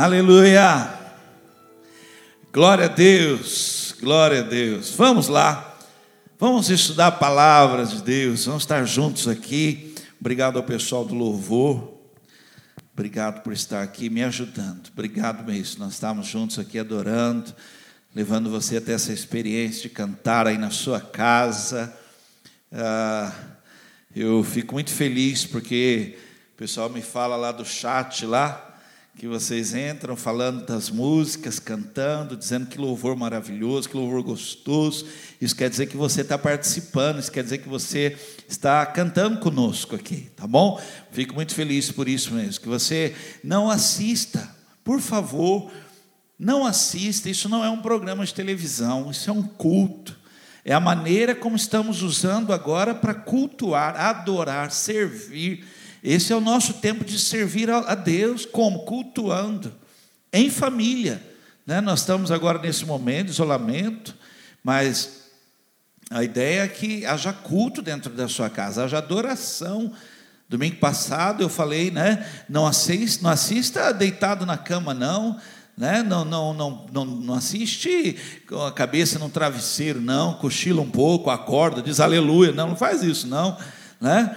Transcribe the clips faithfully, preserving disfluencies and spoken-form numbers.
Aleluia! Glória a Deus, glória a Deus. Vamos lá, vamos estudar a palavra de Deus, vamos estar juntos aqui. Obrigado ao pessoal do louvor, obrigado por estar aqui me ajudando, obrigado mesmo. Nós estamos juntos aqui adorando, levando você até essa experiência de cantar aí na sua casa. Ah, eu fico muito feliz porque o pessoal me fala lá do chat lá, que vocês entram falando das músicas, cantando, dizendo que louvor maravilhoso, que louvor gostoso. Isso quer dizer que você está participando, isso quer dizer que você está cantando conosco aqui, tá bom? Fico muito feliz por isso mesmo, que você não assista, por favor, não assista, isso não é um programa de televisão, isso é um culto, é a maneira como estamos usando agora para cultuar, adorar, servir. Esse é o nosso tempo de servir a Deus, como? Cultuando, em família, né? Nós estamos agora nesse momento de isolamento, mas a ideia é que haja culto dentro da sua casa, haja adoração. Domingo passado eu falei, né? não, assista, não assista deitado na cama não, né? não, não, não, não, não assiste com a cabeça num travesseiro não, cochila um pouco, acorda, diz aleluia, não, não faz isso não, né?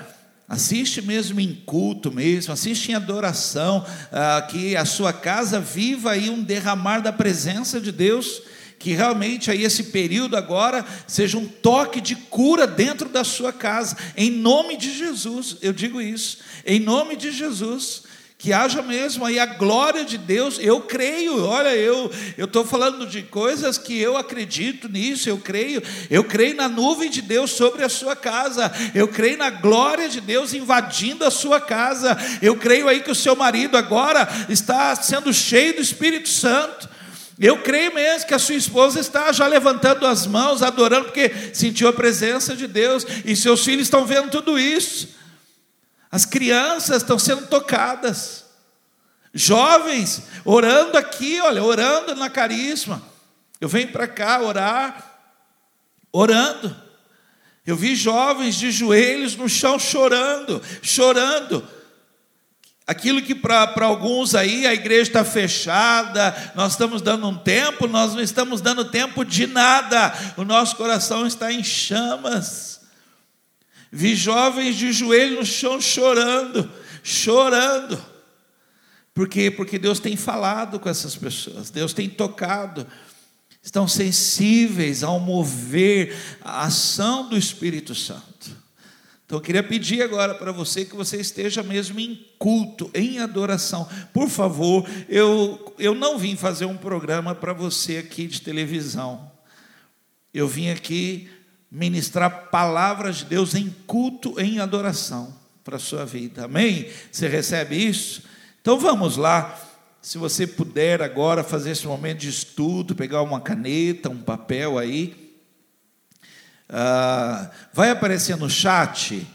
Assiste mesmo em culto mesmo, assiste em adoração, ah, que a sua casa viva aí um derramar da presença de Deus, que realmente aí esse período agora seja um toque de cura dentro da sua casa, em nome de Jesus, eu digo isso, em nome de Jesus, que haja mesmo aí a glória de Deus. Eu creio, olha, eu eu estou falando de coisas que eu acredito nisso, eu creio, eu creio na nuvem de Deus sobre a sua casa, eu creio na glória de Deus invadindo a sua casa, eu creio aí que o seu marido agora está sendo cheio do Espírito Santo, eu creio mesmo que a sua esposa está já levantando as mãos, adorando, porque sentiu a presença de Deus, e seus filhos estão vendo tudo isso, as crianças estão sendo tocadas, jovens orando aqui, olha, orando na Carisma, eu venho para cá orar, orando, eu vi jovens de joelhos no chão chorando, chorando, aquilo que para alguns aí a igreja está fechada, nós estamos dando um tempo, nós não estamos dando tempo de nada, o nosso coração está em chamas. Vi jovens de joelho no chão chorando, chorando. Por quê? Porque Deus tem falado com essas pessoas, Deus tem tocado, estão sensíveis ao mover a ação do Espírito Santo. Então eu queria pedir agora para você que você esteja mesmo em culto, em adoração. Por favor, eu, eu não vim fazer um programa para você aqui de televisão, eu vim aqui ministrar palavras de Deus em culto, em adoração para a sua vida, amém? Você recebe isso? Então vamos lá, se você puder agora fazer esse momento de estudo, pegar uma caneta, um papel aí, ah, vai aparecer no chat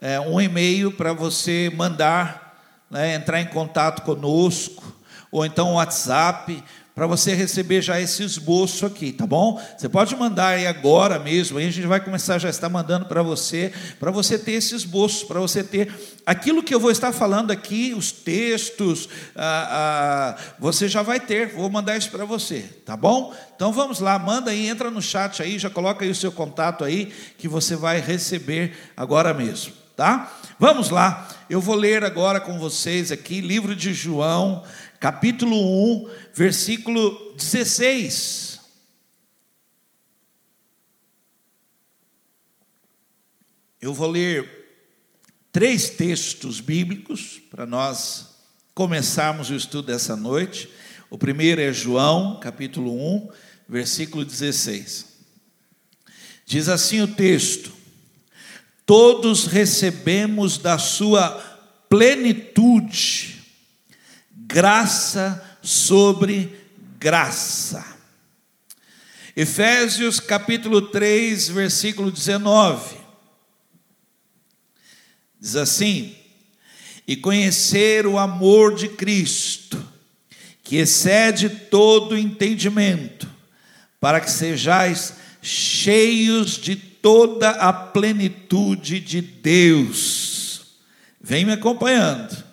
é, um e-mail para você mandar, né, entrar em contato conosco, ou então um WhatsApp, para você receber já esse esboço aqui, tá bom? Você pode mandar aí agora mesmo, aí a gente vai começar, já está mandando para você, para você ter esse esboço, para você ter aquilo que eu vou estar falando aqui, os textos, ah, ah, você já vai ter, vou mandar isso para você, tá bom? Então vamos lá, manda aí, entra no chat aí, já coloca aí o seu contato aí, que você vai receber agora mesmo, tá? Vamos lá, eu vou ler agora com vocês aqui, livro de João, capítulo um, versículo dezesseis. Eu vou ler três textos bíblicos para nós começarmos o estudo dessa noite. O primeiro é João, capítulo um, versículo dezesseis. Diz assim o texto: todos recebemos da sua plenitude graça sobre graça. Efésios capítulo três, versículo dezenove, diz assim: e conhecer o amor de Cristo, que excede todo entendimento, para que sejais cheios de toda a plenitude de Deus. Vem me acompanhando.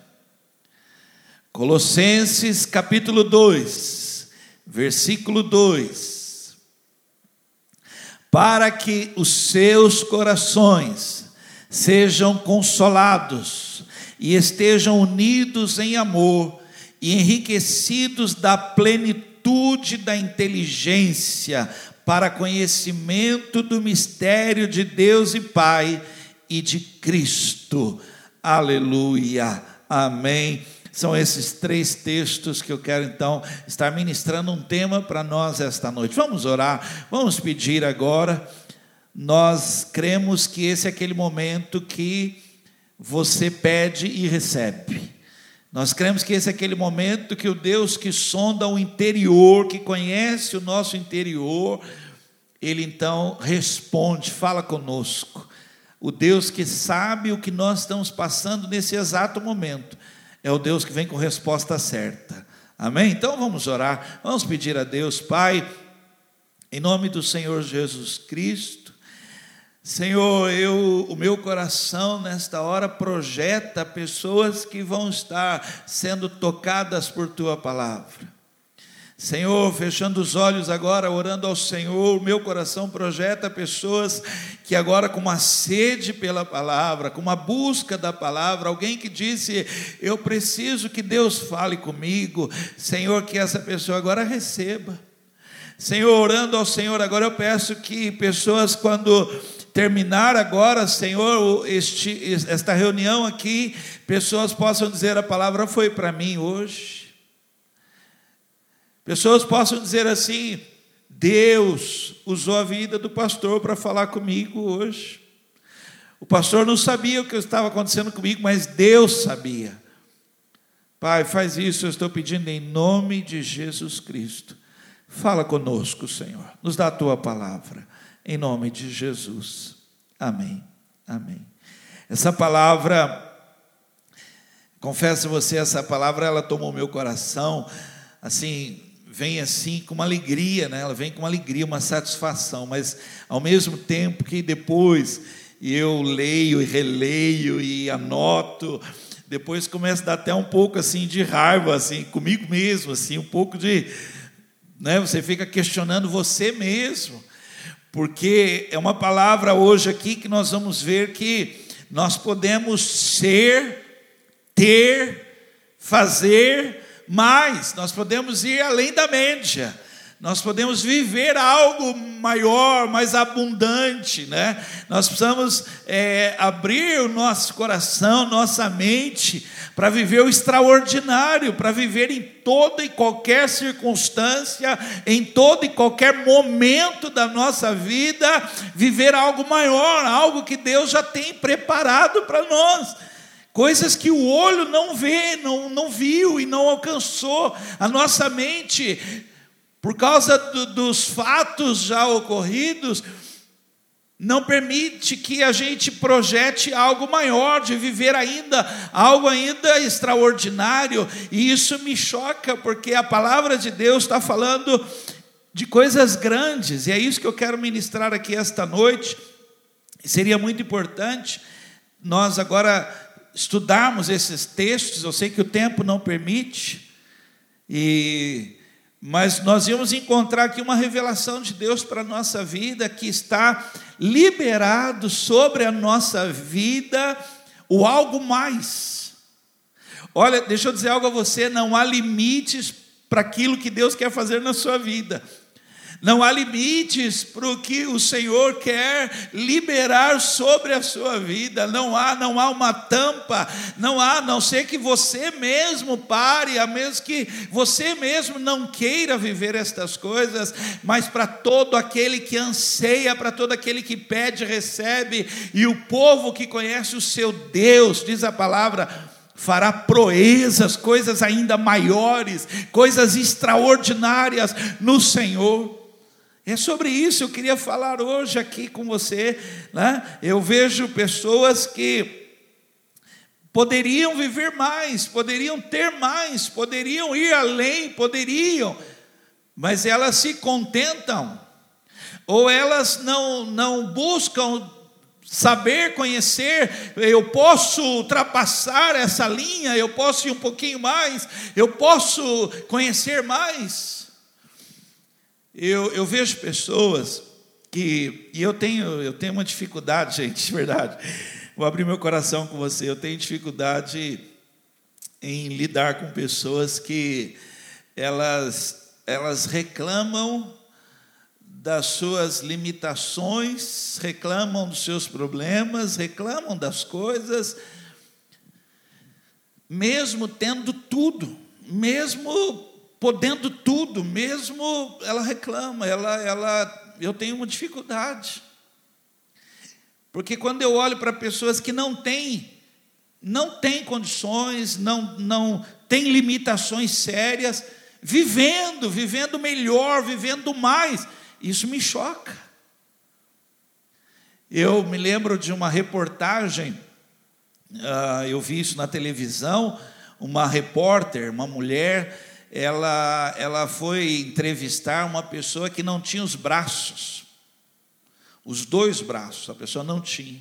Colossenses capítulo dois, versículo dois. Para que os seus corações sejam consolados e estejam unidos em amor e enriquecidos da plenitude da inteligência para conhecimento do mistério de Deus e Pai e de Cristo. Aleluia. Amém. São esses três textos que eu quero, então, estar ministrando um tema para nós esta noite. Vamos orar, vamos pedir agora. Nós cremos que esse é aquele momento que você pede e recebe. Nós cremos que esse é aquele momento que o Deus que sonda o interior, que conhece o nosso interior, Ele, então, responde, fala conosco. O Deus que sabe o que nós estamos passando nesse exato momento é o Deus que vem com resposta certa. Amém? Então vamos orar, vamos pedir a Deus. Pai, em nome do Senhor Jesus Cristo, Senhor, eu, o meu coração nesta hora projeta pessoas que vão estar sendo tocadas por Tua palavra. Senhor, fechando os olhos agora, orando ao Senhor, o meu coração projeta pessoas que agora com uma sede pela palavra, com uma busca da palavra, alguém que disse, eu preciso que Deus fale comigo, Senhor, que essa pessoa agora receba. Senhor, orando ao Senhor agora, eu peço que pessoas quando terminar agora, Senhor, este, esta reunião aqui, pessoas possam dizer, a palavra foi para mim hoje. Pessoas possam dizer assim, Deus usou a vida do pastor para falar comigo hoje. O pastor não sabia o que estava acontecendo comigo, mas Deus sabia. Pai, faz isso, eu estou pedindo em nome de Jesus Cristo. Fala conosco, Senhor. Nos dá a Tua palavra, em nome de Jesus. Amém, amém. Essa palavra, confesso a você, essa palavra, ela tomou meu coração, assim, vem assim com uma alegria, né? Ela vem com uma alegria, uma satisfação, mas ao mesmo tempo que depois eu leio e releio e anoto, depois começa a dar até um pouco assim de raiva, assim, comigo mesmo, assim, um pouco de, né? Você fica questionando você mesmo, porque é uma palavra hoje aqui que nós vamos ver que nós podemos ser, ter, fazer, mas nós podemos ir além da média, nós podemos viver algo maior, mais abundante, né? Nós precisamos é, abrir o nosso coração, nossa mente, para viver o extraordinário, para viver em toda e qualquer circunstância, em todo e qualquer momento da nossa vida, viver algo maior, algo que Deus já tem preparado para nós. Coisas que o olho não vê, não, não viu e não alcançou. A nossa mente, por causa do, dos fatos já ocorridos, não permite que a gente projete algo maior, de viver ainda, algo ainda extraordinário. E isso me choca, porque a palavra de Deus está falando de coisas grandes. E é isso que eu quero ministrar aqui esta noite. Seria muito importante nós agora estudarmos esses textos. Eu sei que o tempo não permite, e, mas nós vamos encontrar aqui uma revelação de Deus para a nossa vida, que está liberado sobre a nossa vida o algo mais. Olha, deixa eu dizer algo a você, não há limites para aquilo que Deus quer fazer na sua vida. Não há limites para o que o Senhor quer liberar sobre a sua vida. Não há, não há uma tampa, não há, a não ser que você mesmo pare, a menos que você mesmo não queira viver estas coisas, mas para todo aquele que anseia, para todo aquele que pede, recebe, e o povo que conhece o seu Deus, diz a palavra, fará proezas, coisas ainda maiores, coisas extraordinárias no Senhor. É sobre isso que eu queria falar hoje aqui com você, né? Eu vejo pessoas que poderiam viver mais, poderiam ter mais, poderiam ir além, poderiam, mas elas se contentam, ou elas não, não buscam saber, conhecer, eu posso ultrapassar essa linha, eu posso ir um pouquinho mais, eu posso conhecer mais. Eu, eu vejo pessoas que, e eu tenho, eu tenho uma dificuldade, gente, de verdade, vou abrir meu coração com você, eu tenho dificuldade em lidar com pessoas que elas, elas reclamam das suas limitações, reclamam dos seus problemas, reclamam das coisas, mesmo tendo tudo, mesmo podendo tudo, mesmo ela reclama, ela, ela, eu tenho uma dificuldade, porque quando eu olho para pessoas que não têm, não têm condições, não, não têm limitações sérias, vivendo, vivendo melhor, vivendo mais, isso me choca. Eu me lembro de uma reportagem, uh, eu vi isso na televisão, uma repórter, uma mulher, ela, ela foi entrevistar uma pessoa que não tinha os braços, os dois braços, a pessoa não tinha.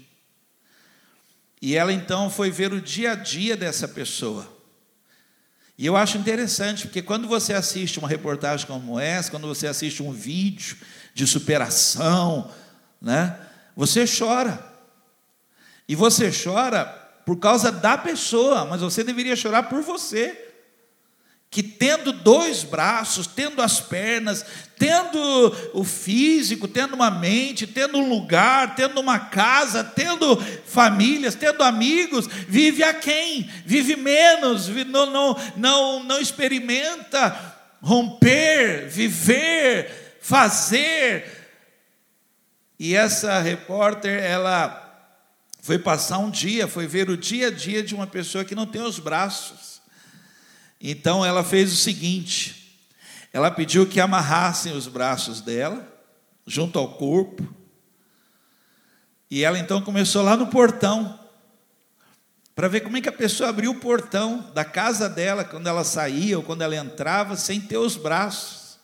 E ela, então, foi ver o dia a dia dessa pessoa. E eu acho interessante, porque quando você assiste uma reportagem como essa, quando você assiste um vídeo de superação, né, você chora. E você chora por causa da pessoa, mas você deveria chorar por você, que tendo dois braços, tendo as pernas, tendo o físico, tendo uma mente, tendo um lugar, tendo uma casa, tendo famílias, tendo amigos, vive aquém, vive menos, não, não, não, não experimenta romper, viver, fazer. E essa repórter, ela foi passar um dia, foi ver o dia a dia de uma pessoa que não tem os braços. Então ela fez o seguinte: ela pediu que amarrassem os braços dela, junto ao corpo, e ela então começou lá no portão, para ver como é que a pessoa abriu o portão da casa dela, quando ela saía ou quando ela entrava, sem ter os braços.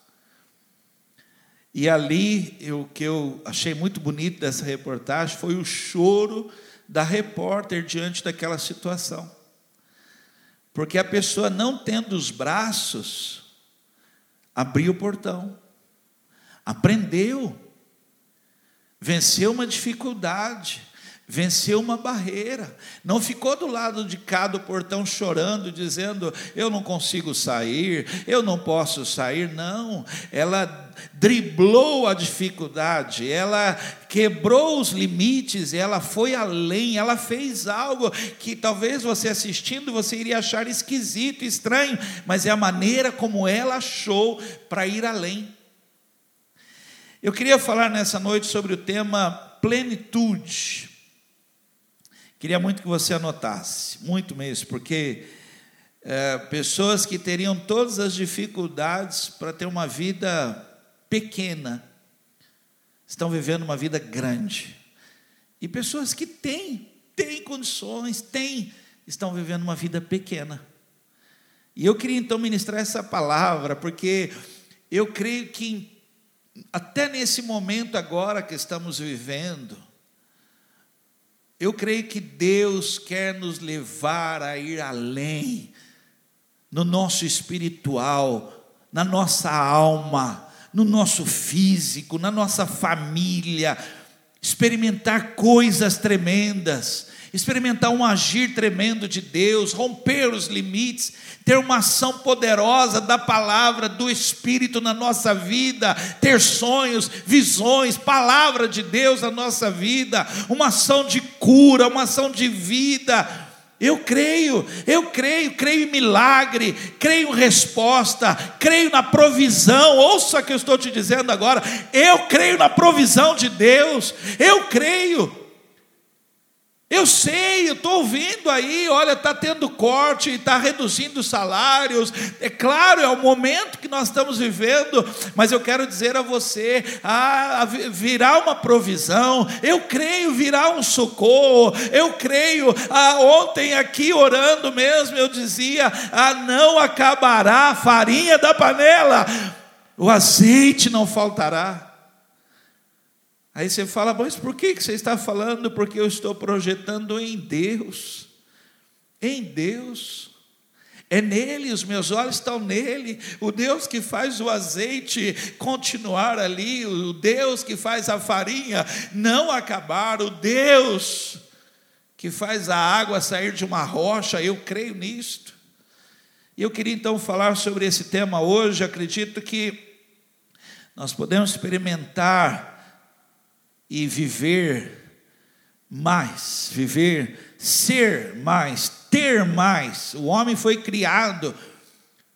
E ali, o que eu achei muito bonito dessa reportagem, foi o choro da repórter diante daquela situação. Porque a pessoa, não tendo os braços, abriu o portão, aprendeu, venceu uma dificuldade, venceu uma barreira, não ficou do lado de cá do portão chorando, dizendo, eu não consigo sair, eu não posso sair, não, ela driblou a dificuldade, ela quebrou os limites, ela foi além, ela fez algo que talvez você assistindo, você iria achar esquisito, estranho, mas é a maneira como ela achou para ir além. Eu queria falar nessa noite sobre o tema plenitude. Queria muito que você anotasse, muito mesmo, porque é, pessoas que teriam todas as dificuldades para ter uma vida pequena, estão vivendo uma vida grande. E pessoas que têm, têm condições, têm, estão vivendo uma vida pequena. E eu queria então ministrar essa palavra, porque eu creio que até nesse momento agora que estamos vivendo, eu creio que Deus quer nos levar a ir além, no nosso espiritual, na nossa alma, no nosso físico, na nossa família, experimentar coisas tremendas, experimentar um agir tremendo de Deus, romper os limites, ter uma ação poderosa da palavra, do Espírito na nossa vida, ter sonhos, visões, palavra de Deus na nossa vida, uma ação de cura, uma ação de vida. Eu creio, eu creio, creio em milagre, creio em resposta, creio na provisão. Ouça o que eu estou te dizendo agora, eu creio na provisão de Deus, eu creio. Eu sei, eu estou ouvindo aí, olha, está tendo corte, está reduzindo os salários, é claro, é o momento que nós estamos vivendo, mas eu quero dizer a você, ah, virá uma provisão, eu creio, virá um socorro, eu creio, ah, ontem aqui orando mesmo, eu dizia, ah, não acabará a farinha da panela, o azeite não faltará, Aí você fala, mas por que você está falando? Porque eu estou projetando em Deus, em Deus. É nele, os meus olhos estão nele, o Deus que faz o azeite continuar ali, o Deus que faz a farinha não acabar, o Deus que faz a água sair de uma rocha, eu creio nisto. E eu queria então falar sobre esse tema hoje. Acredito que nós podemos experimentar e viver mais, viver, ser mais, ter mais. O homem foi criado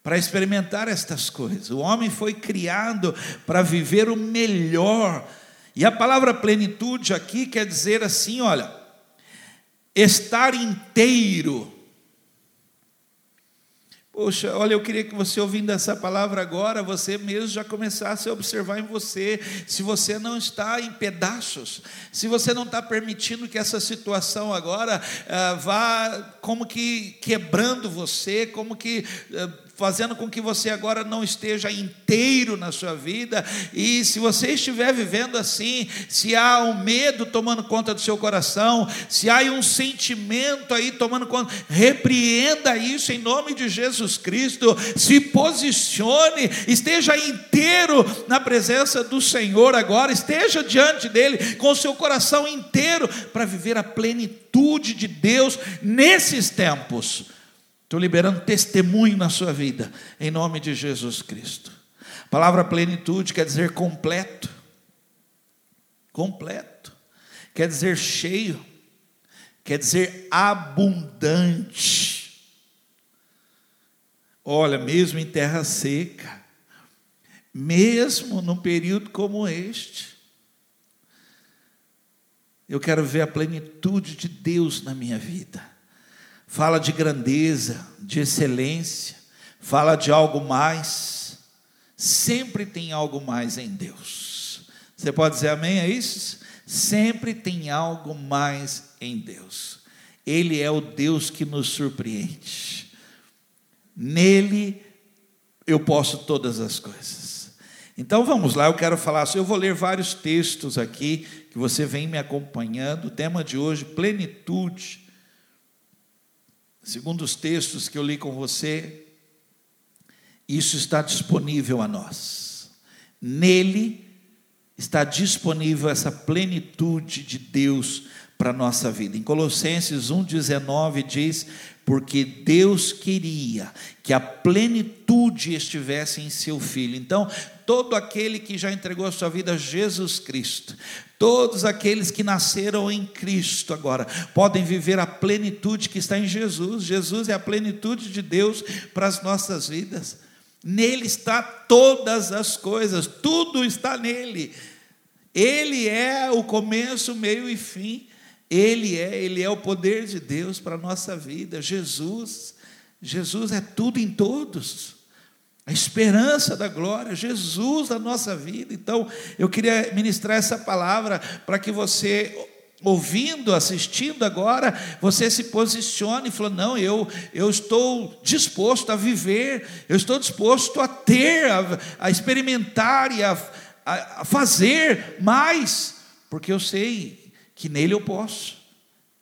para experimentar estas coisas. O homem foi criado para viver o melhor. E a palavra plenitude aqui quer dizer assim, olha, estar inteiro. Poxa, olha, eu queria que você, ouvindo essa palavra agora, você mesmo já começasse a observar em você, se você não está em pedaços, se você não está permitindo que essa situação agora ah, vá como que quebrando você, como que ah, fazendo com que você agora não esteja inteiro na sua vida. E se você estiver vivendo assim, se há um medo tomando conta do seu coração, se há um sentimento aí tomando conta, repreenda isso em nome de Jesus Cristo, se posicione, esteja inteiro na presença do Senhor agora, esteja diante dele com o seu coração inteiro, para viver a plenitude de Deus nesses tempos. Estou liberando testemunho na sua vida, em nome de Jesus Cristo. A palavra plenitude quer dizer completo, completo, quer dizer cheio, quer dizer abundante. Olha, mesmo em terra seca, mesmo num período como este, eu quero ver a plenitude de Deus na minha vida. Fala de grandeza, de excelência, fala de algo mais, sempre tem algo mais em Deus. Você pode dizer amém a isso? Sempre tem algo mais em Deus. Ele é o Deus que nos surpreende. Nele eu posso todas as coisas. Então vamos lá, eu quero falar, eu vou ler vários textos aqui, que você vem me acompanhando. O tema de hoje, plenitude. Segundo os textos que eu li com você, isso está disponível a nós. Nele está disponível essa plenitude de Deus para a nossa vida. Em Colossenses um, dezenove diz, porque Deus queria que a plenitude estivesse em seu Filho. Então, todo aquele que já entregou a sua vida a Jesus Cristo, todos aqueles que nasceram em Cristo agora, podem viver a plenitude que está em Jesus. Jesus é a plenitude de Deus para as nossas vidas. Nele está todas as coisas, tudo está nele. Ele é o começo, meio e fim. Ele é, ele é o poder de Deus para a nossa vida. Jesus, Jesus é tudo em todos. A esperança da glória, Jesus na nossa vida. Então, eu queria ministrar essa palavra para que você, ouvindo, assistindo agora, você se posicione e fala, não, eu, eu estou disposto a viver, eu estou disposto a ter, a, a experimentar e a, a, a fazer mais, porque eu sei que nele eu posso,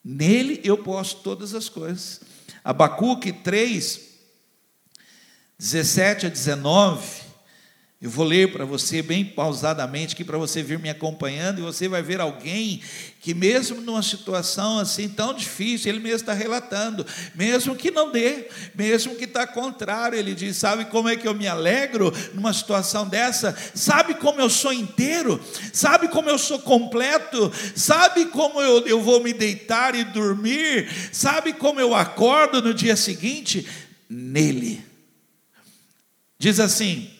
nele eu posso todas as coisas. Abacuque três, dezessete a dezenove, eu vou ler para você bem pausadamente aqui, para você vir me acompanhando, e você vai ver alguém que mesmo numa situação assim tão difícil, ele mesmo está relatando, mesmo que não dê, mesmo que está contrário, ele diz, sabe como é que eu me alegro numa situação dessa? Sabe como eu sou inteiro? Sabe como eu sou completo? Sabe como eu, eu vou me deitar e dormir? Sabe como eu acordo no dia seguinte? Nele. Diz assim,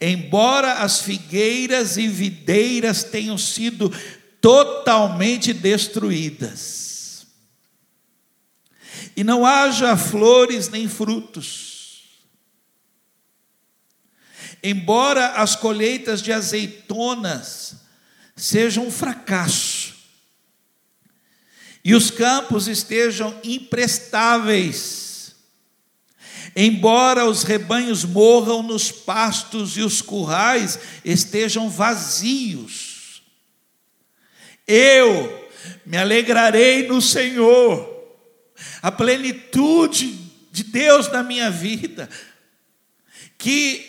embora as figueiras e videiras tenham sido totalmente destruídas, e não haja flores nem frutos, embora as colheitas de azeitonas sejam um fracasso, e os campos estejam imprestáveis, embora os rebanhos morram nos pastos e os currais estejam vazios, Eu me alegrarei no Senhor. A plenitude de Deus na minha vida, que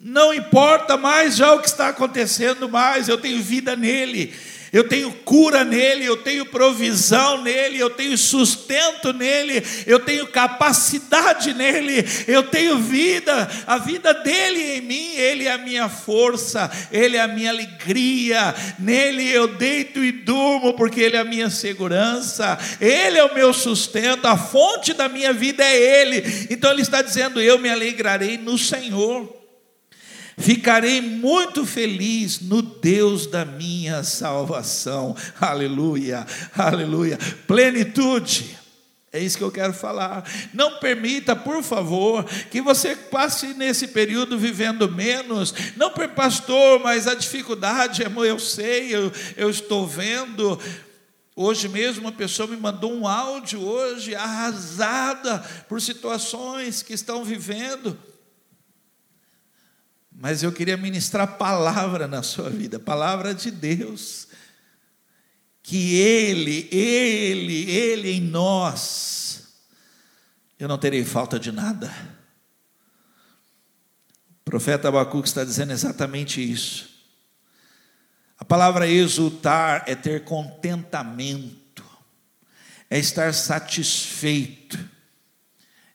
não importa mais já o que está acontecendo mais, eu tenho vida nele, eu tenho cura nele, eu tenho provisão nele, eu tenho sustento nele, eu tenho capacidade nele, eu tenho vida, a vida dele em mim, ele é a minha força, ele é a minha alegria, nele eu deito e durmo, porque ele é a minha segurança, ele é o meu sustento, a fonte da minha vida é ele. Então ele está dizendo: eu me alegrarei no Senhor, ficarei muito feliz no Deus da minha salvação. Aleluia, aleluia. Plenitude, é isso que eu quero falar. Não permita, por favor, que você passe nesse período vivendo menos. Não, pastor, mas a dificuldade, eu sei, eu, eu estou vendo. Hoje mesmo uma pessoa me mandou um áudio hoje, arrasada por situações que estão vivendo. Mas eu queria ministrar palavra na sua vida, palavra de Deus, que Ele, Ele, Ele em nós, eu não terei falta de nada. O profeta Abacuque está dizendo exatamente isso. A palavra exultar é ter contentamento, é estar satisfeito,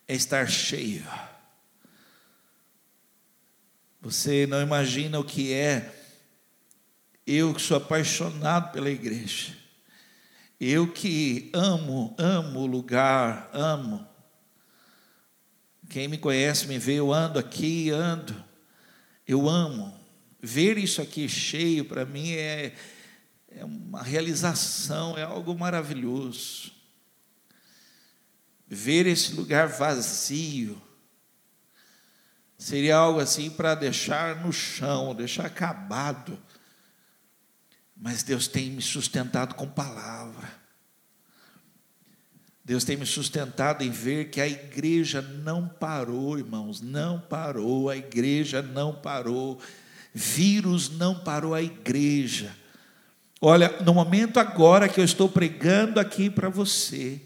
é estar cheio. Você não imagina o que é. Eu que sou apaixonado pela igreja, eu que amo, amo o lugar, amo. Quem me conhece me vê, eu ando aqui, ando, eu amo. Ver isso aqui cheio para mim é, é uma realização, é algo maravilhoso. Ver esse lugar vazio seria algo assim para deixar no chão, deixar acabado. Mas Deus tem me sustentado com palavra. Deus tem me sustentado em ver que a igreja não parou, irmãos, não parou, a igreja não parou. Vírus não parou a igreja. Olha, no momento agora que eu estou pregando aqui para você,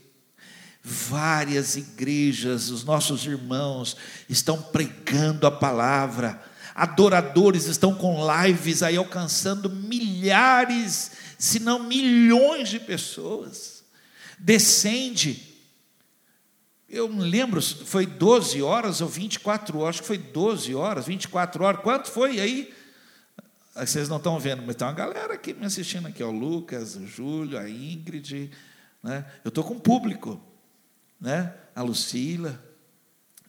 várias igrejas, os nossos irmãos estão pregando a palavra, adoradores estão com lives aí alcançando milhares, se não milhões de pessoas. Descende, eu não lembro, foi doze horas ou vinte e quatro horas, acho que foi doze horas, vinte e quatro horas, quanto foi aí? Vocês não estão vendo, mas tem uma galera aqui me assistindo aqui, ó, o Lucas, o Júlio, a Ingrid, né? Eu estou com público, né? A Lucila,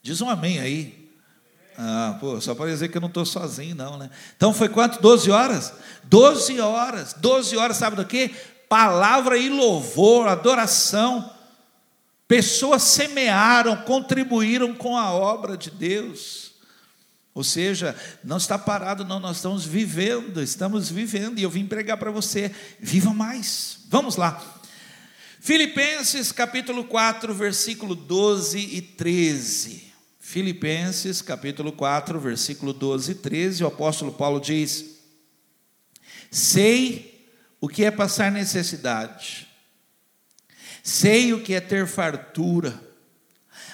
diz um amém aí. Ah, pô, só para dizer que eu não estou sozinho não, né? Então foi quanto? doze horas? doze horas, doze horas, sabe do quê? Palavra e louvor, adoração. Pessoas semearam, contribuíram com a obra de Deus. Ou seja, não está parado não, nós estamos vivendo, estamos vivendo, e eu vim pregar para você, viva mais. Vamos lá. Filipenses capítulo quatro, versículo doze e treze. Filipenses capítulo quatro, versículo doze e treze, o apóstolo Paulo diz: sei o que é passar necessidade, sei o que é ter fartura,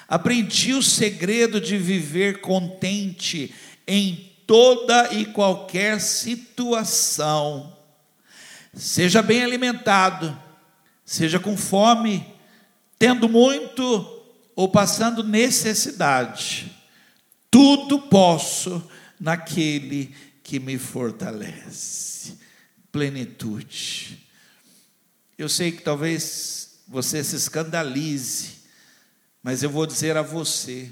aprendi o segredo de viver contente em toda e qualquer situação, seja bem alimentado, seja com fome, tendo muito ou passando necessidade, tudo posso naquele que me fortalece. Plenitude. Eu sei que talvez você se escandalize, mas eu vou dizer a você: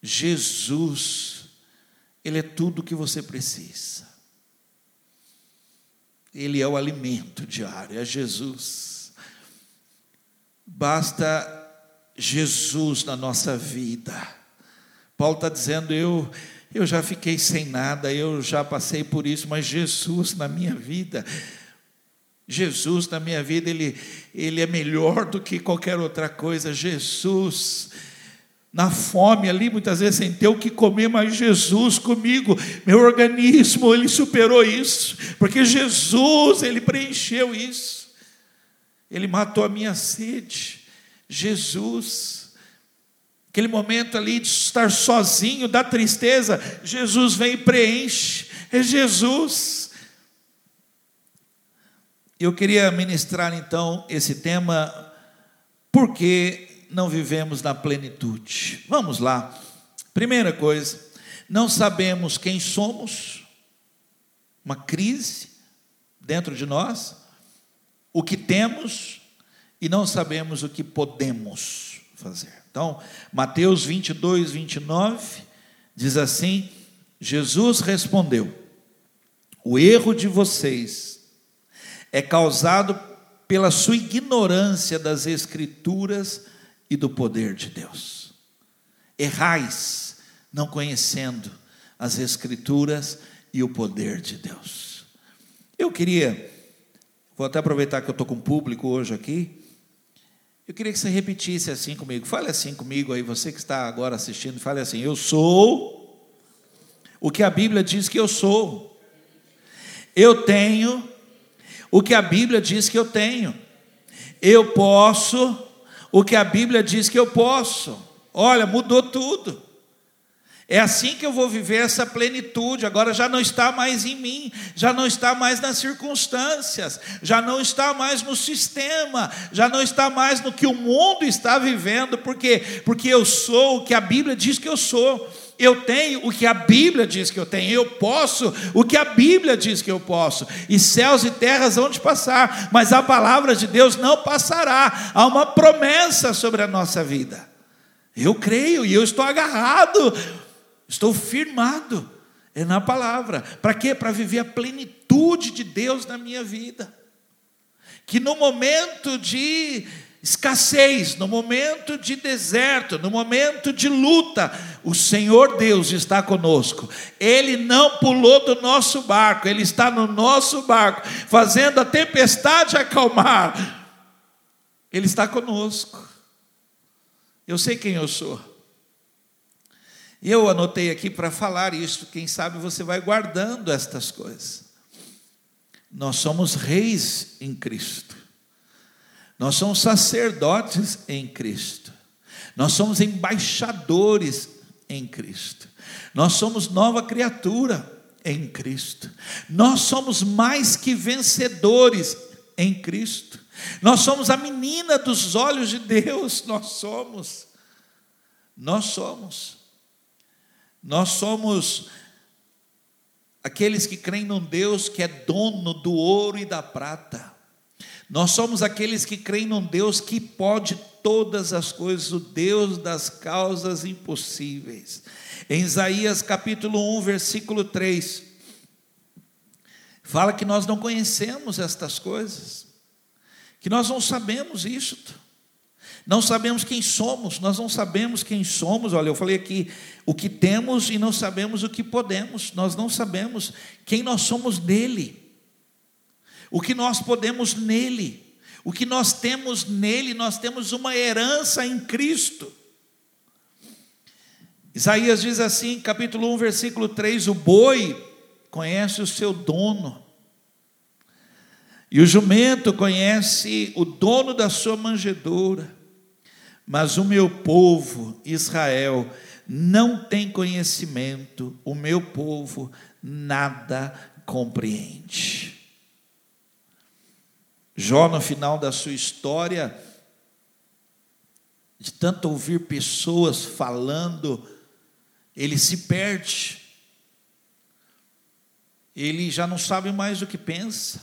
Jesus, Ele é tudo o que você precisa. Ele é o alimento diário, é Jesus. Basta Jesus na nossa vida. Paulo está dizendo: eu, eu já fiquei sem nada, eu já passei por isso, mas Jesus na minha vida, Jesus na minha vida, Ele, ele é melhor do que qualquer outra coisa. Jesus, na fome ali, muitas vezes sem ter o que comer, mas Jesus comigo, meu organismo, ele superou isso, porque Jesus, ele preencheu isso, ele matou a minha sede, Jesus, aquele momento ali de estar sozinho, da tristeza, Jesus vem e preenche, é Jesus. Eu queria ministrar então esse tema, por que não vivemos na plenitude? Vamos lá. Primeira coisa, não sabemos quem somos, uma crise dentro de nós, o que temos e não sabemos o que podemos fazer. Então, Mateus vinte e dois, vinte e nove, diz assim, Jesus respondeu, o erro de vocês é causado pela sua ignorância das Escrituras e do poder de Deus. Errais, não conhecendo as Escrituras e o poder de Deus. Eu queria, vou até aproveitar que eu estou com o público hoje aqui, eu queria que você repetisse assim comigo, fale assim comigo aí, você que está agora assistindo, fale assim, eu sou o que a Bíblia diz que eu sou, eu tenho o que a Bíblia diz que eu tenho, eu posso o que a Bíblia diz que eu posso. Olha, mudou tudo. É assim que eu vou viver essa plenitude. Agora já não está mais em mim, já não está mais nas circunstâncias, já não está mais no sistema, já não está mais no que o mundo está vivendo, porque, porque eu sou o que a Bíblia diz que eu sou. Eu tenho o que a Bíblia diz que eu tenho, eu posso o que a Bíblia diz que eu posso, e céus e terras vão te passar, mas a palavra de Deus não passará, há uma promessa sobre a nossa vida, eu creio e eu estou agarrado, estou firmado, é na palavra, para quê? Para viver a plenitude de Deus na minha vida, que no momento de escassez, no momento de deserto, no momento de luta, o Senhor Deus está conosco, Ele não pulou do nosso barco, Ele está no nosso barco, fazendo a tempestade acalmar, Ele está conosco, eu sei quem eu sou, e eu anotei aqui para falar isso, quem sabe você vai guardando estas coisas, nós somos reis em Cristo, nós somos sacerdotes em Cristo, nós somos embaixadores em Cristo, nós somos nova criatura em Cristo, nós somos mais que vencedores em Cristo, nós somos a menina dos olhos de Deus, nós somos, nós somos, nós somos aqueles que creem num Deus que é dono do ouro e da prata. Nós somos aqueles que creem num Deus que pode todas as coisas, o Deus das causas impossíveis. Em Isaías capítulo um, versículo três, fala que nós não conhecemos estas coisas, que nós não sabemos isto, não sabemos quem somos, nós não sabemos quem somos, olha, eu falei aqui, o que temos e não sabemos o que podemos, nós não sabemos quem nós somos dele, o que nós podemos nele, o que nós temos nele, nós temos uma herança em Cristo. Isaías diz assim, capítulo um, versículo três, o boi conhece o seu dono, e o jumento conhece o dono da sua manjedoura, mas o meu povo, Israel, não tem conhecimento, o meu povo nada compreende. Jó, no final da sua história, de tanto ouvir pessoas falando, ele se perde, ele já não sabe mais o que pensa,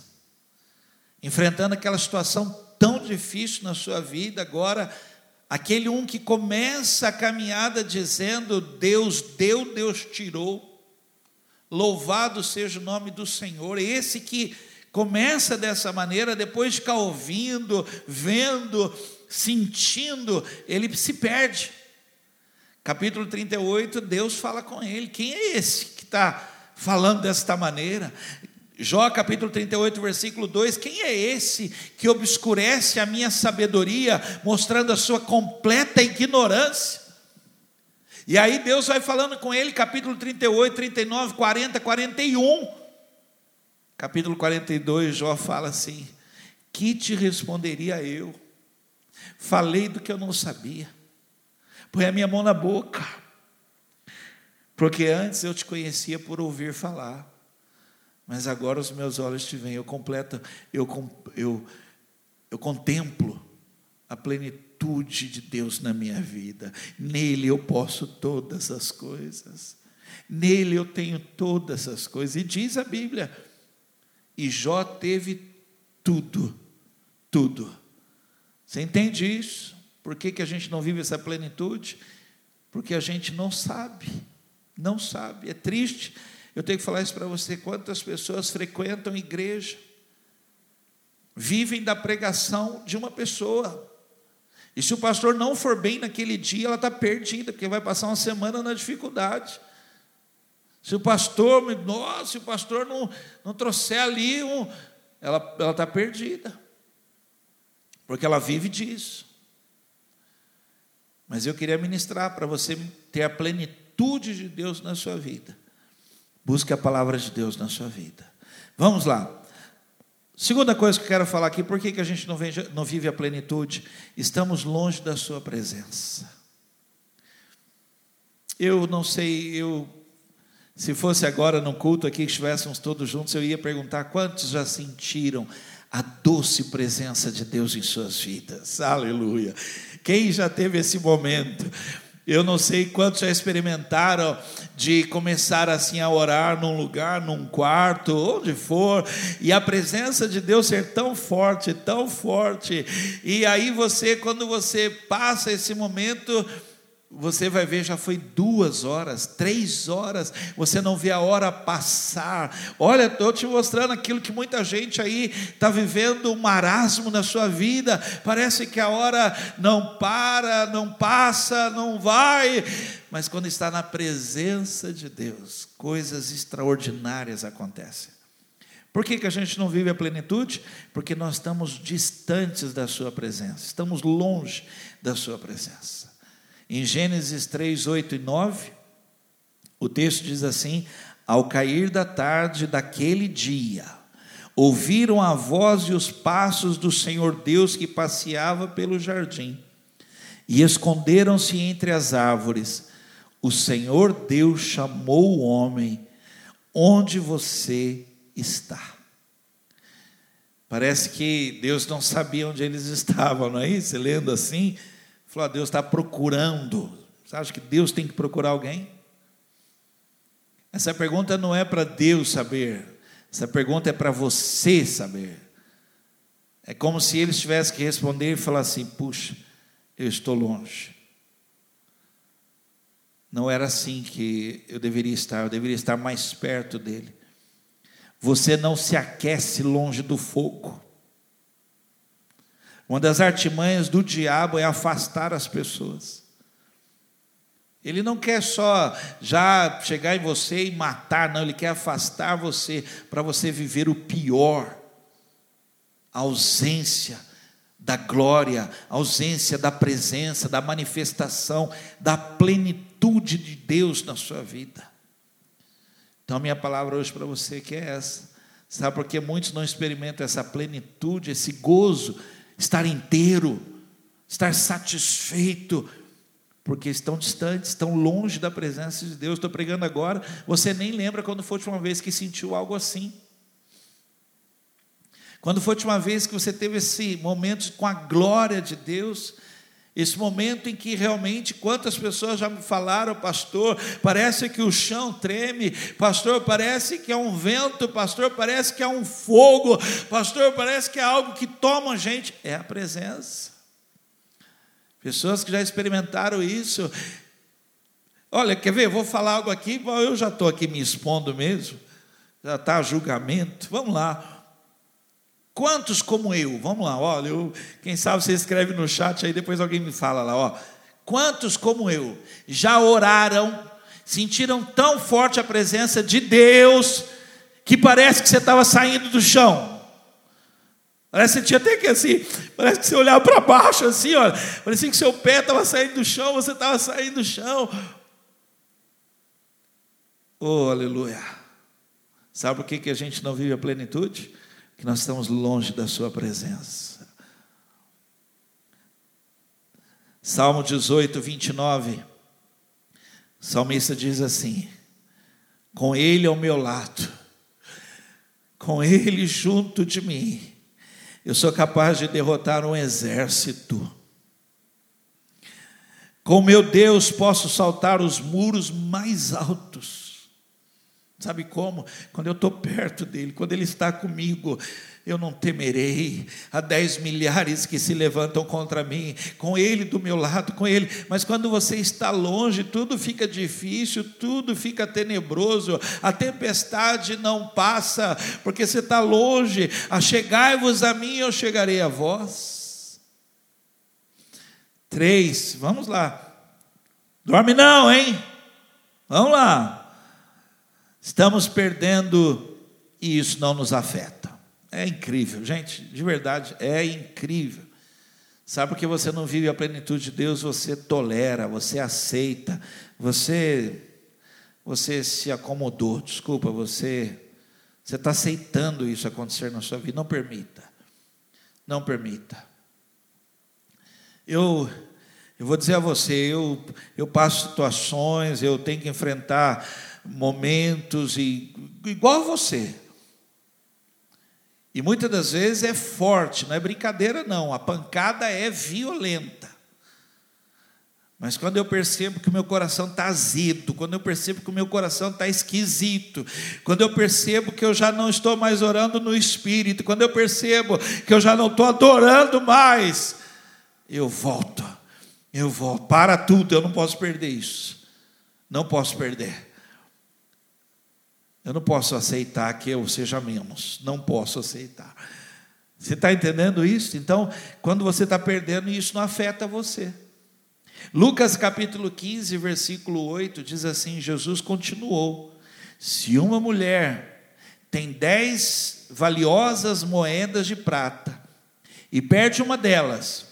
enfrentando aquela situação tão difícil na sua vida, agora, aquele um que começa a caminhada dizendo, Deus deu, Deus tirou, louvado seja o nome do Senhor, esse que começa dessa maneira, depois de ficar ouvindo, vendo, sentindo, ele se perde. Capítulo trinta e oito, Deus fala com ele. Quem é esse que está falando desta maneira? Jó, capítulo trinta e oito, versículo dois, quem é esse que obscurece a minha sabedoria, mostrando a sua completa ignorância? E aí Deus vai falando com ele, capítulo trinta e oito, trinta e nove, quarenta, quarenta e um. Capítulo quarenta e dois, Jó fala assim: que te responderia eu? Falei do que eu não sabia. Põe a minha mão na boca. Porque antes eu te conhecia por ouvir falar, mas agora os meus olhos te veem. Eu completo, eu, eu, eu contemplo a plenitude de Deus na minha vida. Nele eu posso todas as coisas. Nele eu tenho todas as coisas. E diz a Bíblia, e Jó teve tudo, tudo. Você entende isso? Por que que a gente não vive essa plenitude? Porque a gente não sabe, não sabe, é triste. Eu tenho que falar isso para você, quantas pessoas frequentam igreja, vivem da pregação de uma pessoa, e se o pastor não for bem naquele dia, ela está perdida, porque vai passar uma semana na dificuldade. Se o pastor, nossa, se o pastor não, não trouxer ali, um, ela ela está perdida, porque ela vive disso. Mas eu queria ministrar para você ter a plenitude de Deus na sua vida. Busque a palavra de Deus na sua vida. Vamos lá. Segunda coisa que eu quero falar aqui, por que que a gente não vive, não vive a plenitude? Estamos longe da sua presença. Eu não sei, eu, se fosse agora no culto aqui, que estivéssemos todos juntos, eu ia perguntar quantos já sentiram a doce presença de Deus em suas vidas. Aleluia. Quem já teve esse momento? Eu não sei quantos já experimentaram de começar assim a orar num lugar, num quarto, onde for, e a presença de Deus ser tão forte, tão forte, e aí você, quando você passa esse momento, você vai ver, já foi duas horas, três horas, você não vê a hora passar. Olha, estou te mostrando aquilo que muita gente aí está vivendo, um marasmo na sua vida, parece que a hora não para, não passa, não vai, mas quando está na presença de Deus, coisas extraordinárias acontecem. Por que que a gente não vive a plenitude? Porque nós estamos distantes da sua presença, estamos longe da sua presença. Em Gênesis três, oito e nove, o texto diz assim: ao cair da tarde daquele dia, ouviram a voz e os passos do Senhor Deus que passeava pelo jardim, e esconderam-se entre as árvores. O Senhor Deus chamou o homem: onde você está? Parece que Deus não sabia onde eles estavam, não é isso? Lendo assim, falou: Deus está procurando. Você acha que Deus tem que procurar alguém? Essa pergunta não é para Deus saber, essa pergunta é para você saber. É como se ele tivesse que responder e falar assim: puxa, eu estou longe, não era assim que eu deveria estar, eu deveria estar mais perto dele. Você não se aquece longe do fogo. Uma das artimanhas do diabo é afastar as pessoas. Ele não quer só já chegar em você e matar, não. Ele quer afastar você para você viver o pior. A ausência da glória, a ausência da presença, da manifestação, da plenitude de Deus na sua vida. Então, a minha palavra hoje para você que é essa. Sabe por que muitos não experimentam essa plenitude, esse gozo? Estar inteiro, estar satisfeito, porque estão distantes, estão longe da presença de Deus. Estou pregando agora, você nem lembra quando foi a última vez que sentiu algo assim. Quando foi a última vez que você teve esse momento com a glória de Deus, esse momento em que realmente, quantas pessoas já me falaram: pastor, parece que o chão treme, pastor, parece que é um vento, pastor, parece que é um fogo, pastor, parece que é algo que toma a gente. É a presença. Pessoas que já experimentaram isso. Olha, quer ver, eu vou falar algo aqui, eu já estou aqui me expondo mesmo, já está julgamento, vamos lá. Quantos como eu? Vamos lá, olha, eu, quem sabe você escreve no chat aí, depois alguém me fala lá, ó. Quantos como eu já oraram, sentiram tão forte a presença de Deus que parece que você estava saindo do chão? Parece que tinha até que assim, parece que você olhava para baixo assim, olha, parecia que seu pé estava saindo do chão, você estava saindo do chão. Oh, aleluia! Sabe por que, que a gente não vive a plenitude? Que nós estamos longe da sua presença. Salmo dezoito, vinte e nove. O salmista diz assim: com ele ao meu lado, com ele junto de mim, eu sou capaz de derrotar um exército. Com meu Deus posso saltar os muros mais altos. Sabe como? Quando eu estou perto dele, quando ele está comigo, eu não temerei a dez milhares que se levantam contra mim, com ele do meu lado, com ele. Mas quando você está longe, tudo fica difícil, tudo fica tenebroso, a tempestade não passa, porque você está longe. Achegai-vos a mim, eu chegarei a vós. Três, vamos lá, dorme não, hein? Vamos lá, estamos perdendo e isso não nos afeta. É incrível, gente, de verdade, é incrível. Sabe por que você não vive a plenitude de Deus? Você tolera, você aceita, você, você se acomodou, desculpa, você você está aceitando isso acontecer na sua vida. Não permita, não permita. Eu, eu vou dizer a você, eu, eu passo situações, eu tenho que enfrentar momentos e, igual a você. E muitas das vezes é forte, não é brincadeira não, a pancada é violenta. Mas quando eu percebo que o meu coração está azedo, quando eu percebo que o meu coração está esquisito, quando eu percebo que eu já não estou mais orando no Espírito, quando eu percebo que eu já não estou adorando mais, eu volto, eu volto, para tudo, eu não posso perder isso, não posso perder. Eu não posso aceitar que eu seja menos, não posso aceitar. Você está entendendo isso? Então, quando você está perdendo, isso não afeta você. Lucas capítulo quinze, versículo oito, diz assim, Jesus continuou, se uma mulher tem dez valiosas moedas de prata e perde uma delas,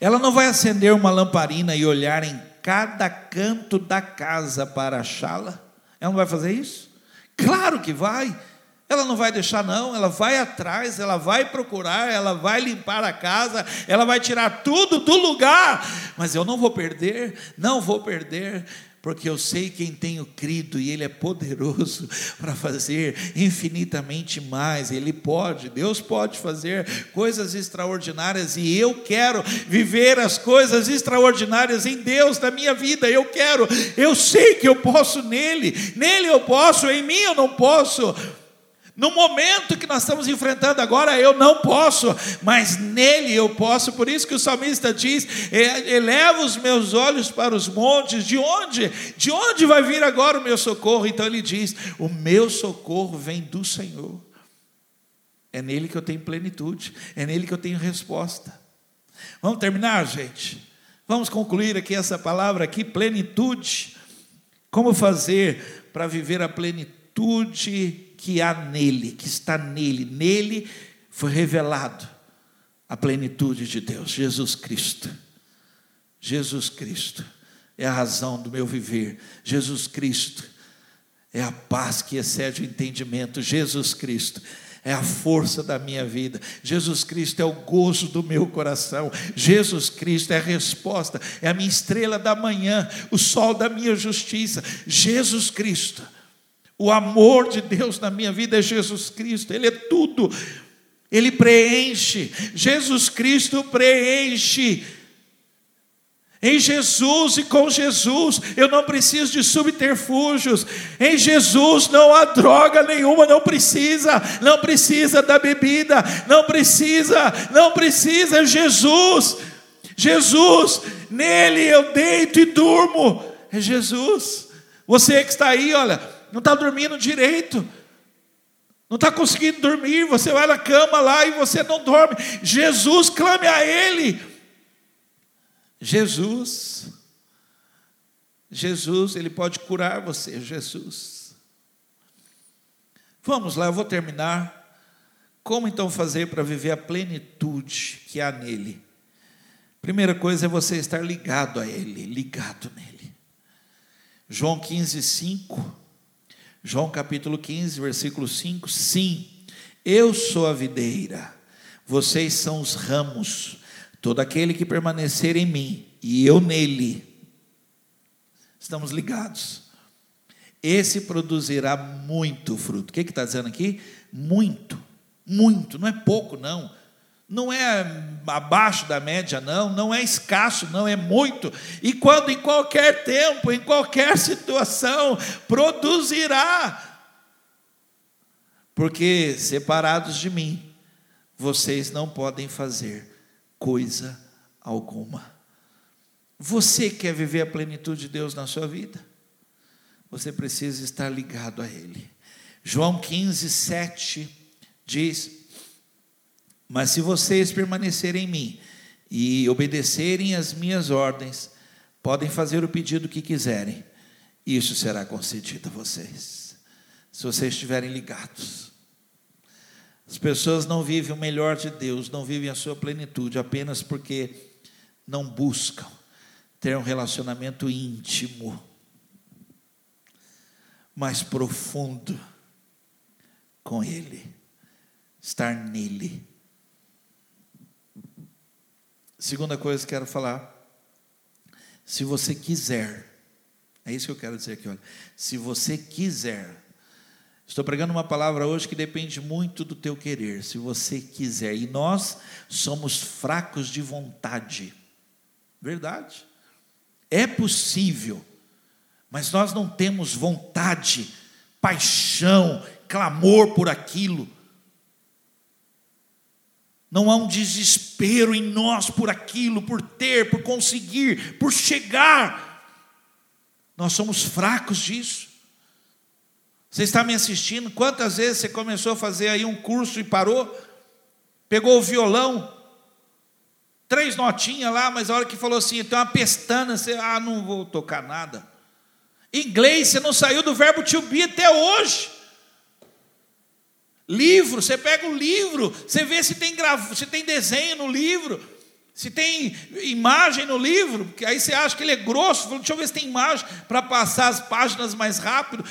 ela não vai acender uma lamparina e olhar em cada canto da casa para achá-la? Ela não vai fazer isso? Claro que vai. Ela não vai deixar não, ela vai atrás, ela vai procurar, ela vai limpar a casa, ela vai tirar tudo do lugar. Mas eu não vou perder, não vou perder, porque eu sei quem tenho crido e ele é poderoso para fazer infinitamente mais. Ele pode, Deus pode fazer coisas extraordinárias e eu quero viver as coisas extraordinárias em Deus na minha vida. Eu quero, eu sei que eu posso nele, nele eu posso, em mim eu não posso. No momento que nós estamos enfrentando agora, eu não posso, mas nele eu posso. Por isso que o salmista diz, eleva os meus olhos para os montes, de onde? De onde vai vir agora o meu socorro? Então ele diz, o meu socorro vem do Senhor. É nele que eu tenho plenitude, é nele que eu tenho resposta. Vamos terminar, gente? Vamos concluir aqui essa palavra aqui, plenitude. Como fazer para viver a plenitude que há nele, que está nele, nele foi revelado a plenitude de Deus, Jesus Cristo, Jesus Cristo é a razão do meu viver, Jesus Cristo é a paz que excede o entendimento, Jesus Cristo é a força da minha vida, Jesus Cristo é o gozo do meu coração, Jesus Cristo é a resposta, é a minha estrela da manhã, o sol da minha justiça, Jesus Cristo. O amor de Deus na minha vida é Jesus Cristo, Ele é tudo, Ele preenche, Jesus Cristo preenche, em Jesus e com Jesus, eu não preciso de subterfúgios, em Jesus não há droga nenhuma, não precisa, não precisa da bebida, não precisa, não precisa, Jesus, Jesus, nele eu deito e durmo, é Jesus, você que está aí, olha, não está dormindo direito, não está conseguindo dormir, você vai na cama lá e você não dorme, Jesus, clame a Ele, Jesus, Jesus, Ele pode curar você, Jesus, vamos lá, eu vou terminar, como então fazer para viver a plenitude que há nele? Primeira coisa é você estar ligado a Ele, ligado nele, João quinze, cinco, João capítulo quinze, versículo cinco, sim, eu sou a videira, vocês são os ramos, todo aquele que permanecer em mim e eu nele, estamos ligados, esse produzirá muito fruto. O que está dizendo aqui? Muito, muito, não é pouco não, não é abaixo da média não, não é escasso não, é muito, e quando em qualquer tempo, em qualquer situação, produzirá, porque separados de mim, vocês não podem fazer coisa alguma. Você quer viver a plenitude de Deus na sua vida? Você precisa estar ligado a Ele. João quinze, sete diz: mas se vocês permanecerem em mim e obedecerem às minhas ordens, podem fazer o pedido que quiserem, isso será concedido a vocês, se vocês estiverem ligados. As pessoas não vivem o melhor de Deus, não vivem a sua plenitude, apenas porque não buscam ter um relacionamento íntimo, mais profundo com Ele, estar nele. Segunda coisa que quero falar, se você quiser, é isso que eu quero dizer aqui, olha, se você quiser, estou pregando uma palavra hoje que depende muito do teu querer, se você quiser, e nós somos fracos de vontade, verdade, é possível, mas nós não temos vontade, paixão, clamor por aquilo. Não há um desespero em nós por aquilo, por ter, por conseguir, por chegar. Nós somos fracos disso. Você está me assistindo? Quantas vezes você começou a fazer aí um curso e parou? Pegou o violão, três notinhas lá, mas a hora que falou assim, tem uma pestana, você, ah, não vou tocar nada. Inglês, você não saiu do verbo to be até hoje. Livro, você pega o livro, você vê se tem, graf... se tem desenho no livro, se tem imagem no livro, porque aí você acha que ele é grosso, deixa eu ver se tem imagem para passar as páginas mais rápido.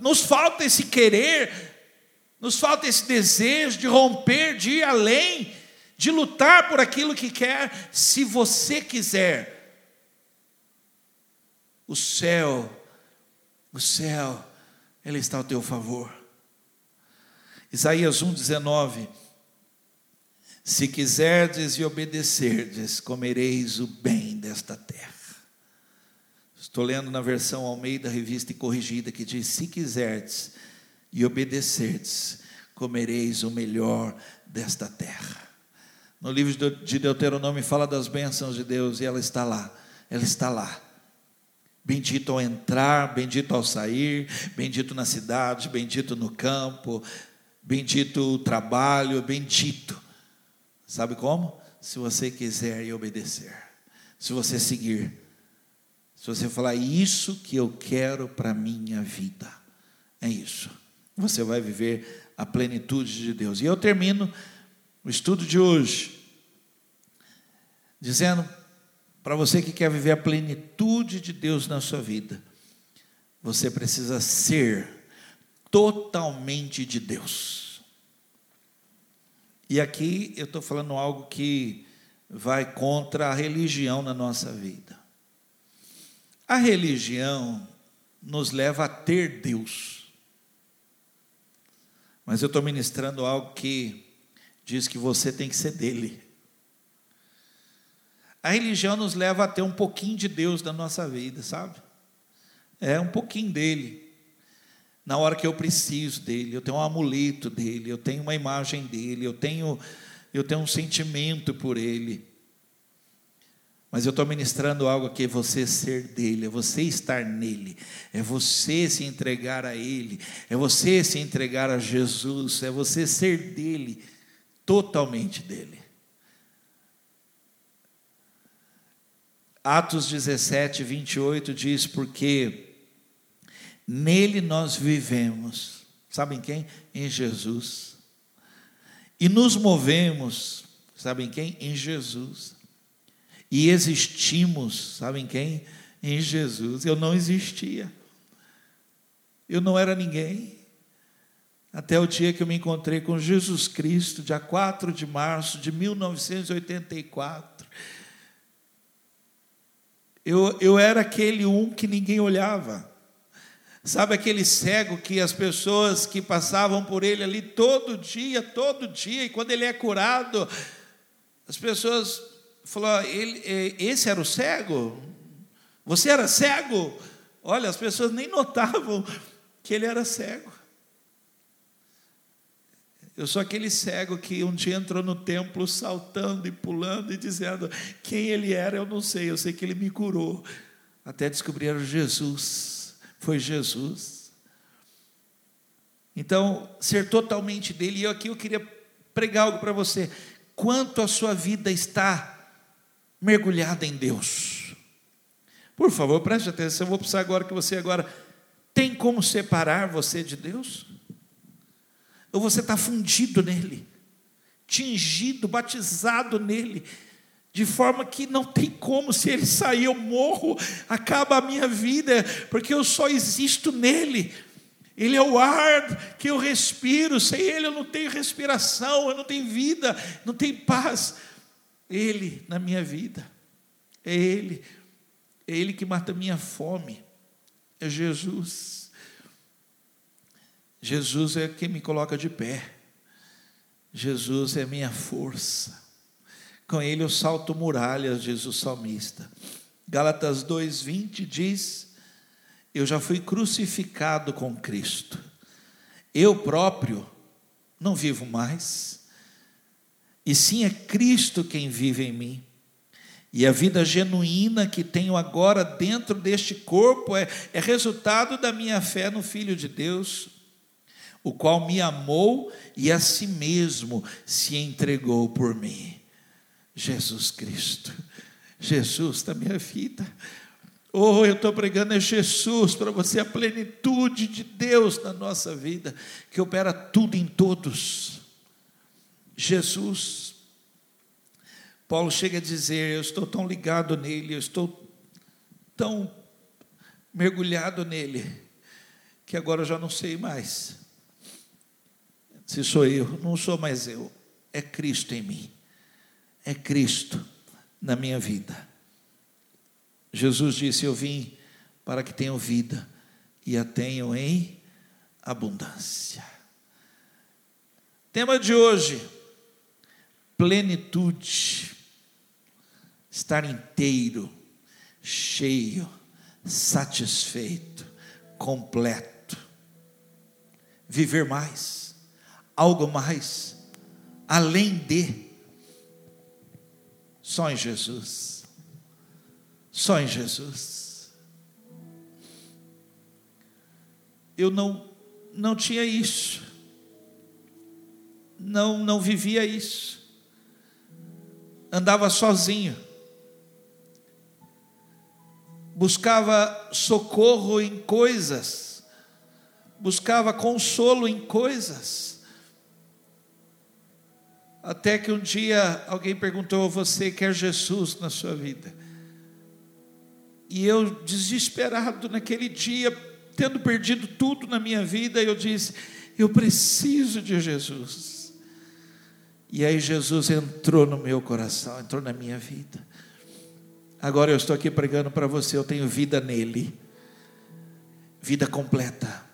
Nos falta esse querer, nos falta esse desejo de romper, de ir além, de lutar por aquilo que quer. Se você quiser, o céu, o céu, ele está ao teu favor. Isaías um, dezenove, se quiserdes e obedecerdes, comereis o bem desta terra. Estou lendo na versão Almeida, Revista e Corrigida, que diz, se quiserdes e obedecerdes, comereis o melhor desta terra. No livro de Deuteronômio fala das bênçãos de Deus, e ela está lá, ela está lá. Bendito ao entrar, bendito ao sair, bendito na cidade, bendito no campo, bendito o trabalho, bendito, sabe como? Se você quiser e obedecer, se você seguir, se você falar, isso que eu quero para a minha vida, é isso, você vai viver a plenitude de Deus. E eu termino o estudo de hoje, dizendo para você que quer viver a plenitude de Deus na sua vida, você precisa ser totalmente de Deus. E aqui eu estou falando algo que vai contra a religião na nossa vida. A religião nos leva a ter Deus, mas eu estou ministrando algo que diz que você tem que ser dele. A religião nos leva a ter um pouquinho de Deus na nossa vida, sabe? É um pouquinho dele. Na hora que eu preciso dele, eu tenho um amuleto dele, eu tenho uma imagem dele, eu tenho, eu tenho um sentimento por ele. Mas eu estou ministrando algo que é você ser dele, é você estar nele, é você se entregar a ele, é você se entregar a Jesus, é você ser dele, totalmente dele. Atos dezessete, vinte e oito diz, porque nele nós vivemos, sabem quem? Em Jesus. E nos movemos, sabem quem? Em Jesus. E existimos, sabem quem? em Jesus. Eu não existia. Eu não era ninguém. Até o dia que eu me encontrei com Jesus Cristo, dia quatro de março de mil novecentos e oitenta e quatro. Eu, eu era aquele um que ninguém olhava. Sabe aquele cego que as pessoas que passavam por ele ali todo dia, todo dia, e quando ele é curado, as pessoas falaram, ele, esse era o cego? Você era cego? Olha, as pessoas nem notavam que ele era cego. Eu sou aquele cego que um dia entrou no templo saltando e pulando e dizendo, quem ele era eu não sei, eu sei que ele me curou. Até descobriram Jesus, foi Jesus. Então, ser totalmente dele. E eu aqui eu queria pregar algo para você. Quanto a sua vida está mergulhada em Deus? Por favor, preste atenção, eu vou precisar agora que você agora... Tem como separar você de Deus? Ou você está fundido nele, tingido, batizado nele, de forma que não tem como, se ele sair eu morro, acaba a minha vida, porque eu só existo nele. Ele é o ar que eu respiro, sem ele eu não tenho respiração, eu não tenho vida, não tenho paz. Ele na minha vida, é ele, é ele que mata a minha fome, é Jesus. Jesus é quem me coloca de pé, Jesus é minha força, com ele eu salto muralhas, diz o salmista. Gálatas dois, vinte diz, eu já fui crucificado com Cristo, eu próprio não vivo mais, e sim é Cristo quem vive em mim, e a vida genuína que tenho agora dentro deste corpo é, é resultado da minha fé no Filho de Deus, o qual me amou e a si mesmo se entregou por mim. Jesus Cristo, Jesus da minha vida. Oh, eu estou pregando é Jesus para você, a plenitude de Deus na nossa vida, que opera tudo em todos. Jesus, Paulo chega a dizer, eu estou tão ligado nele, eu estou tão mergulhado nele, que agora eu já não sei mais se sou eu, não sou mais eu, é Cristo em mim, é Cristo na minha vida. Jesus disse, eu vim para que tenham vida, e a tenham em abundância. Tema de hoje, plenitude, estar inteiro, cheio, satisfeito, completo, viver mais, algo mais, além de, só em Jesus, só em Jesus. Eu não, não tinha isso, não, não vivia isso, andava sozinho, buscava socorro em coisas, buscava consolo em coisas, até que um dia alguém perguntou, você quer Jesus na sua vida? E eu, desesperado naquele dia, tendo perdido tudo na minha vida, eu disse, eu preciso de Jesus. E aí Jesus entrou no meu coração, entrou na minha vida. Agora eu estou aqui pregando para você, eu tenho vida nele, vida completa.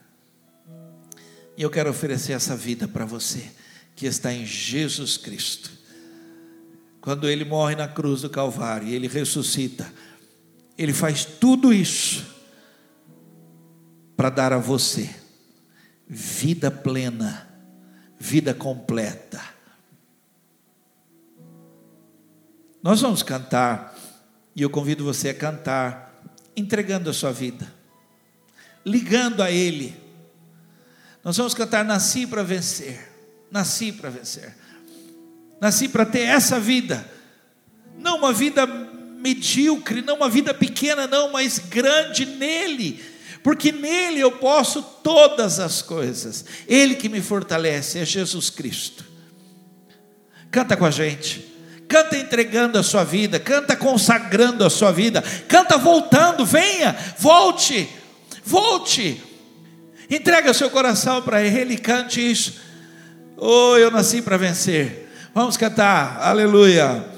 E eu quero oferecer essa vida para você, que está em Jesus Cristo. Quando ele morre na cruz do Calvário, ele ressuscita, ele faz tudo isso para dar a você vida plena, vida completa. Nós vamos cantar, e eu convido você a cantar, entregando a sua vida, ligando a ele. Nós vamos cantar, nasci para vencer, nasci para vencer, nasci para ter essa vida, não uma vida medíocre, não uma vida pequena, não, mas grande nele, porque nele eu posso todas as coisas, ele que me fortalece, é Jesus Cristo. Canta com a gente, canta entregando a sua vida, canta consagrando a sua vida, canta voltando, venha, volte, volte, entrega seu coração para Ele, cante isso, oh, eu nasci para vencer, vamos cantar, aleluia.